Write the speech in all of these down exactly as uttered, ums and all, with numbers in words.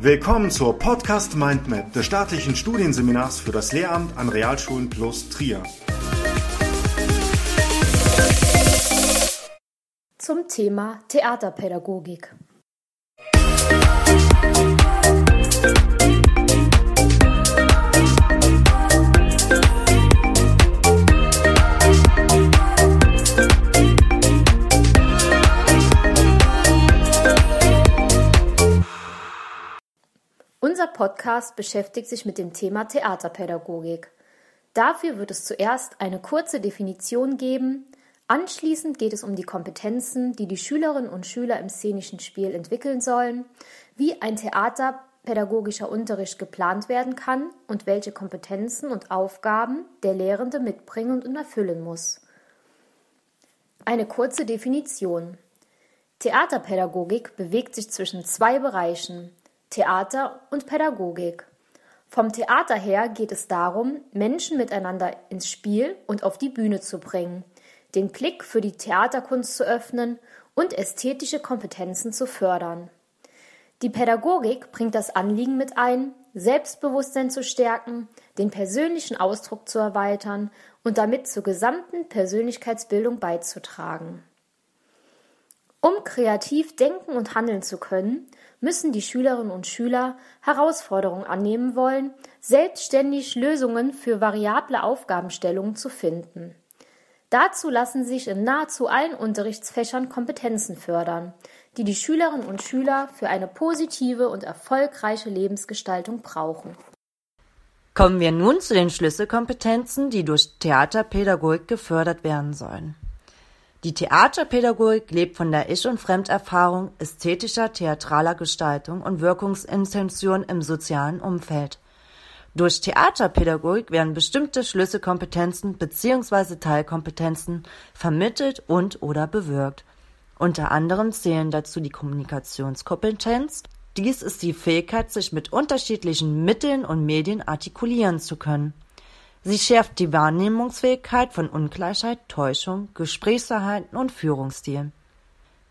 Willkommen zur Podcast Mindmap des Staatlichen Studienseminars für das Lehramt an Realschulen plus Trier. Zum Thema Theaterpädagogik. Unser Podcast beschäftigt sich mit dem Thema Theaterpädagogik. Dafür wird es zuerst eine kurze Definition geben. Anschließend geht es um die Kompetenzen, die die Schülerinnen und Schüler im szenischen Spiel entwickeln sollen, wie ein theaterpädagogischer Unterricht geplant werden kann und welche Kompetenzen und Aufgaben der Lehrende mitbringen und erfüllen muss. Eine kurze Definition. Theaterpädagogik bewegt sich zwischen zwei Bereichen: Theater und Pädagogik. Vom Theater her geht es darum, Menschen miteinander ins Spiel und auf die Bühne zu bringen, den Blick für die Theaterkunst zu öffnen und ästhetische Kompetenzen zu fördern. Die Pädagogik bringt das Anliegen mit ein, Selbstbewusstsein zu stärken, den persönlichen Ausdruck zu erweitern und damit zur gesamten Persönlichkeitsbildung beizutragen. Um kreativ denken und handeln zu können, müssen die Schülerinnen und Schüler Herausforderungen annehmen wollen, selbstständig Lösungen für variable Aufgabenstellungen zu finden. Dazu lassen sich in nahezu allen Unterrichtsfächern Kompetenzen fördern, die die Schülerinnen und Schüler für eine positive und erfolgreiche Lebensgestaltung brauchen. Kommen wir nun zu den Schlüsselkompetenzen, die durch Theaterpädagogik gefördert werden sollen. Die Theaterpädagogik lebt von der Ich- und Fremderfahrung, ästhetischer, theatraler Gestaltung und Wirkungsintention im sozialen Umfeld. Durch Theaterpädagogik werden bestimmte Schlüsselkompetenzen bzw. Teilkompetenzen vermittelt und oder bewirkt. Unter anderem zählen dazu die Kommunikationskompetenz. Dies ist die Fähigkeit, sich mit unterschiedlichen Mitteln und Medien artikulieren zu können. Sie schärft die Wahrnehmungsfähigkeit von Ungleichheit, Täuschung, Gesprächsverhalten und Führungsstil.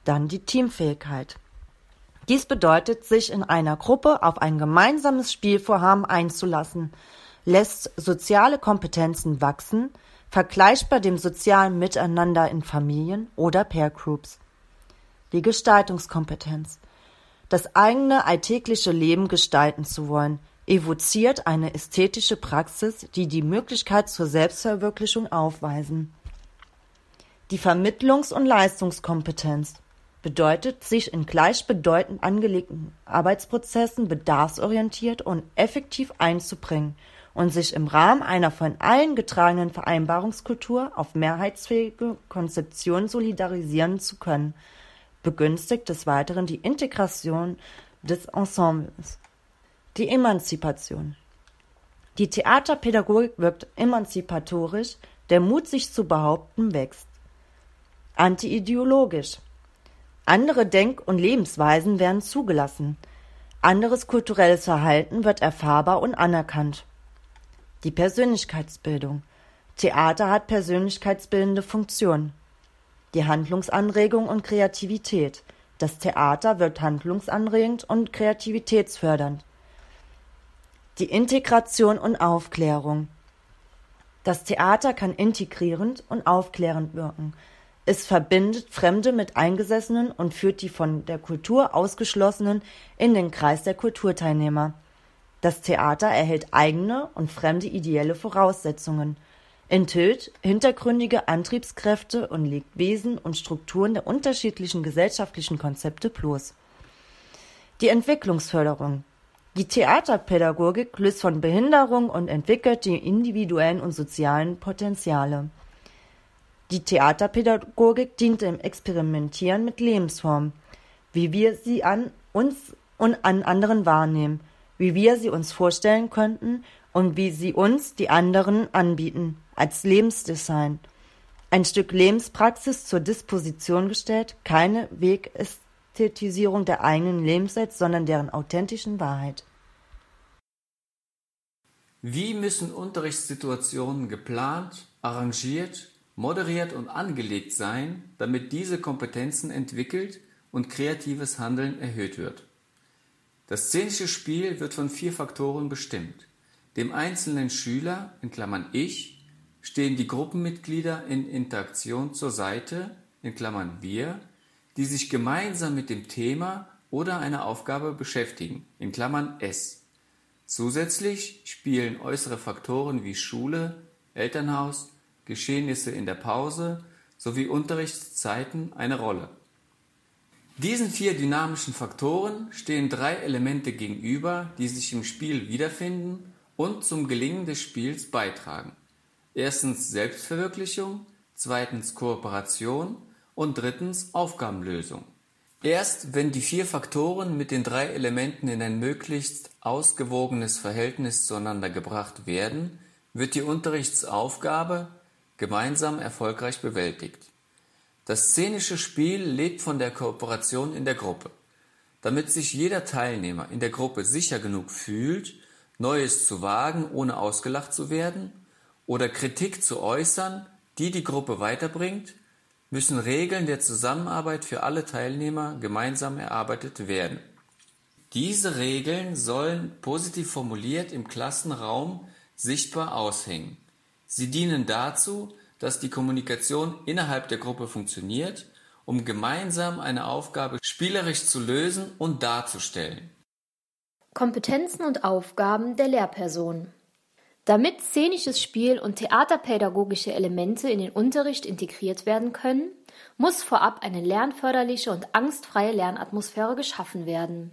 Dann die Teamfähigkeit. Dies bedeutet, sich in einer Gruppe auf ein gemeinsames Spielvorhaben einzulassen, lässt soziale Kompetenzen wachsen, vergleichbar dem sozialen Miteinander in Familien oder Peer-Groups. Die Gestaltungskompetenz. Das eigene alltägliche Leben gestalten zu wollen, evoziert eine ästhetische Praxis, die die Möglichkeit zur Selbstverwirklichung aufweisen. Die Vermittlungs- und Leistungskompetenz bedeutet, sich in gleichbedeutend angelegten Arbeitsprozessen bedarfsorientiert und effektiv einzubringen und sich im Rahmen einer von allen getragenen Vereinbarungskultur auf mehrheitsfähige Konzeptionen solidarisieren zu können, begünstigt des Weiteren die Integration des Ensembles. Die Emanzipation. Die Theaterpädagogik wirkt emanzipatorisch, der Mut, sich zu behaupten, wächst. Antiideologisch. Andere Denk- und Lebensweisen werden zugelassen. Anderes kulturelles Verhalten wird erfahrbar und anerkannt. Die Persönlichkeitsbildung. Theater hat persönlichkeitsbildende Funktion. Die Handlungsanregung und Kreativität. Das Theater wirkt handlungsanregend und kreativitätsfördernd. Die Integration und Aufklärung. Das Theater kann integrierend und aufklärend wirken. Es verbindet Fremde mit Eingesessenen und führt die von der Kultur Ausgeschlossenen in den Kreis der Kulturteilnehmer. Das Theater erhält eigene und fremde ideelle Voraussetzungen, enthüllt hintergründige Antriebskräfte und legt Wesen und Strukturen der unterschiedlichen gesellschaftlichen Konzepte bloß. Die Entwicklungsförderung. Die Theaterpädagogik löst von Behinderung und entwickelt die individuellen und sozialen Potenziale. Die Theaterpädagogik dient dem Experimentieren mit Lebensformen, wie wir sie an uns und an anderen wahrnehmen, wie wir sie uns vorstellen könnten und wie sie uns die anderen anbieten, als Lebensdesign. Ein Stück Lebenspraxis zur Disposition gestellt, keine Weg ist Ästhetisierung der eigenen Lebenswelt, sondern deren authentischen Wahrheit. Wie müssen Unterrichtssituationen geplant, arrangiert, moderiert und angelegt sein, damit diese Kompetenzen entwickelt und kreatives Handeln erhöht wird? Das szenische Spiel wird von vier Faktoren bestimmt. Dem einzelnen Schüler, in Klammern ich, stehen die Gruppenmitglieder in Interaktion zur Seite, in Klammern wir, die sich gemeinsam mit dem Thema oder einer Aufgabe beschäftigen, in Klammern es. Zusätzlich spielen äußere Faktoren wie Schule, Elternhaus, Geschehnisse in der Pause sowie Unterrichtszeiten eine Rolle. Diesen vier dynamischen Faktoren stehen drei Elemente gegenüber, die sich im Spiel wiederfinden und zum Gelingen des Spiels beitragen. Erstens Selbstverwirklichung, zweitens Kooperation und drittens Aufgabenlösung. Erst wenn die vier Faktoren mit den drei Elementen in ein möglichst ausgewogenes Verhältnis zueinander gebracht werden, wird die Unterrichtsaufgabe gemeinsam erfolgreich bewältigt. Das szenische Spiel lebt von der Kooperation in der Gruppe. Damit sich jeder Teilnehmer in der Gruppe sicher genug fühlt, Neues zu wagen, ohne ausgelacht zu werden, oder Kritik zu äußern, die die Gruppe weiterbringt, müssen Regeln der Zusammenarbeit für alle Teilnehmer gemeinsam erarbeitet werden. Diese Regeln sollen positiv formuliert im Klassenraum sichtbar aushängen. Sie dienen dazu, dass die Kommunikation innerhalb der Gruppe funktioniert, um gemeinsam eine Aufgabe spielerisch zu lösen und darzustellen. Kompetenzen und Aufgaben der Lehrperson. Damit szenisches Spiel und theaterpädagogische Elemente in den Unterricht integriert werden können, muss vorab eine lernförderliche und angstfreie Lernatmosphäre geschaffen werden.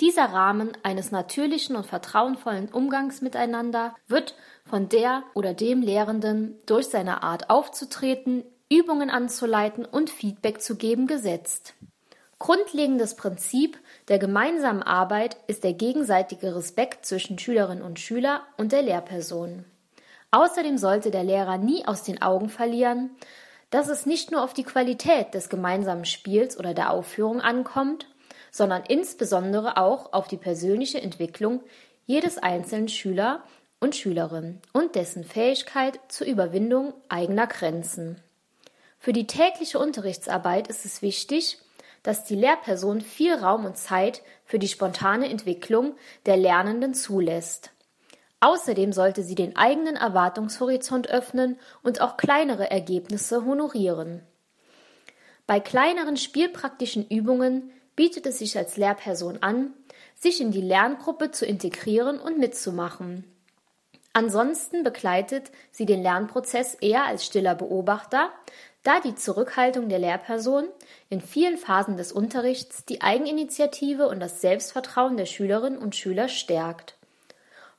Dieser Rahmen eines natürlichen und vertrauenvollen Umgangs miteinander wird von der oder dem Lehrenden durch seine Art aufzutreten, Übungen anzuleiten und Feedback zu geben gesetzt. Grundlegendes Prinzip der gemeinsamen Arbeit ist der gegenseitige Respekt zwischen Schülerinnen und Schüler und der Lehrperson. Außerdem sollte der Lehrer nie aus den Augen verlieren, dass es nicht nur auf die Qualität des gemeinsamen Spiels oder der Aufführung ankommt, sondern insbesondere auch auf die persönliche Entwicklung jedes einzelnen Schüler und Schülerin und dessen Fähigkeit zur Überwindung eigener Grenzen. Für die tägliche Unterrichtsarbeit ist es wichtig, dass die Lehrperson viel Raum und Zeit für die spontane Entwicklung der Lernenden zulässt. Außerdem sollte sie den eigenen Erwartungshorizont öffnen und auch kleinere Ergebnisse honorieren. Bei kleineren spielpraktischen Übungen bietet es sich als Lehrperson an, sich in die Lerngruppe zu integrieren und mitzumachen. Ansonsten begleitet sie den Lernprozess eher als stiller Beobachter, da die Zurückhaltung der Lehrperson in vielen Phasen des Unterrichts die Eigeninitiative und das Selbstvertrauen der Schülerinnen und Schüler stärkt.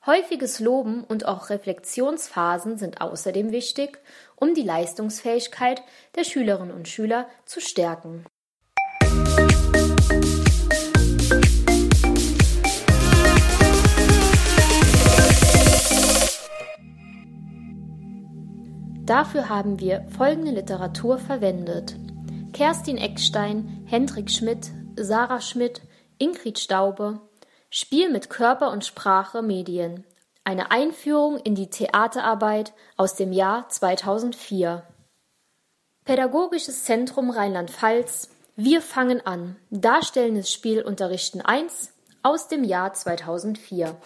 Häufiges Loben und auch Reflexionsphasen sind außerdem wichtig, um die Leistungsfähigkeit der Schülerinnen und Schüler zu stärken. Dafür haben wir folgende Literatur verwendet: Kerstin Eckstein, Hendrik Schmidt, Sarah Schmidt, Ingrid Staube, Spiel mit Körper und Sprache Medien, eine Einführung in die Theaterarbeit aus dem Jahr zweitausendvier. Pädagogisches Zentrum Rheinland-Pfalz, Wir fangen an, Darstellendes Spiel unterrichten eins aus dem Jahr zweitausendvier.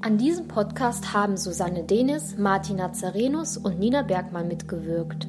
An diesem Podcast haben Susanne Denis, Martina Zarenus und Nina Bergmann mitgewirkt.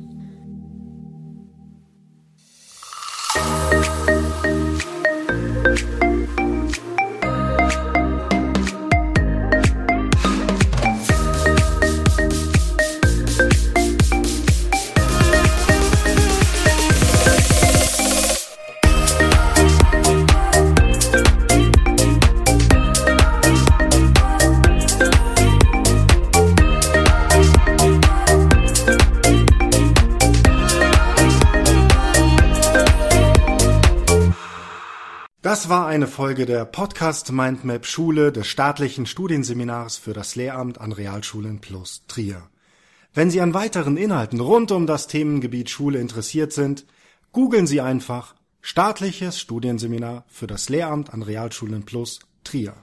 Das war eine Folge der Podcast Mindmap Schule des Staatlichen Studienseminars für das Lehramt an Realschulen plus Trier. Wenn Sie an weiteren Inhalten rund um das Themengebiet Schule interessiert sind, googeln Sie einfach Staatliches Studienseminar für das Lehramt an Realschulen plus Trier.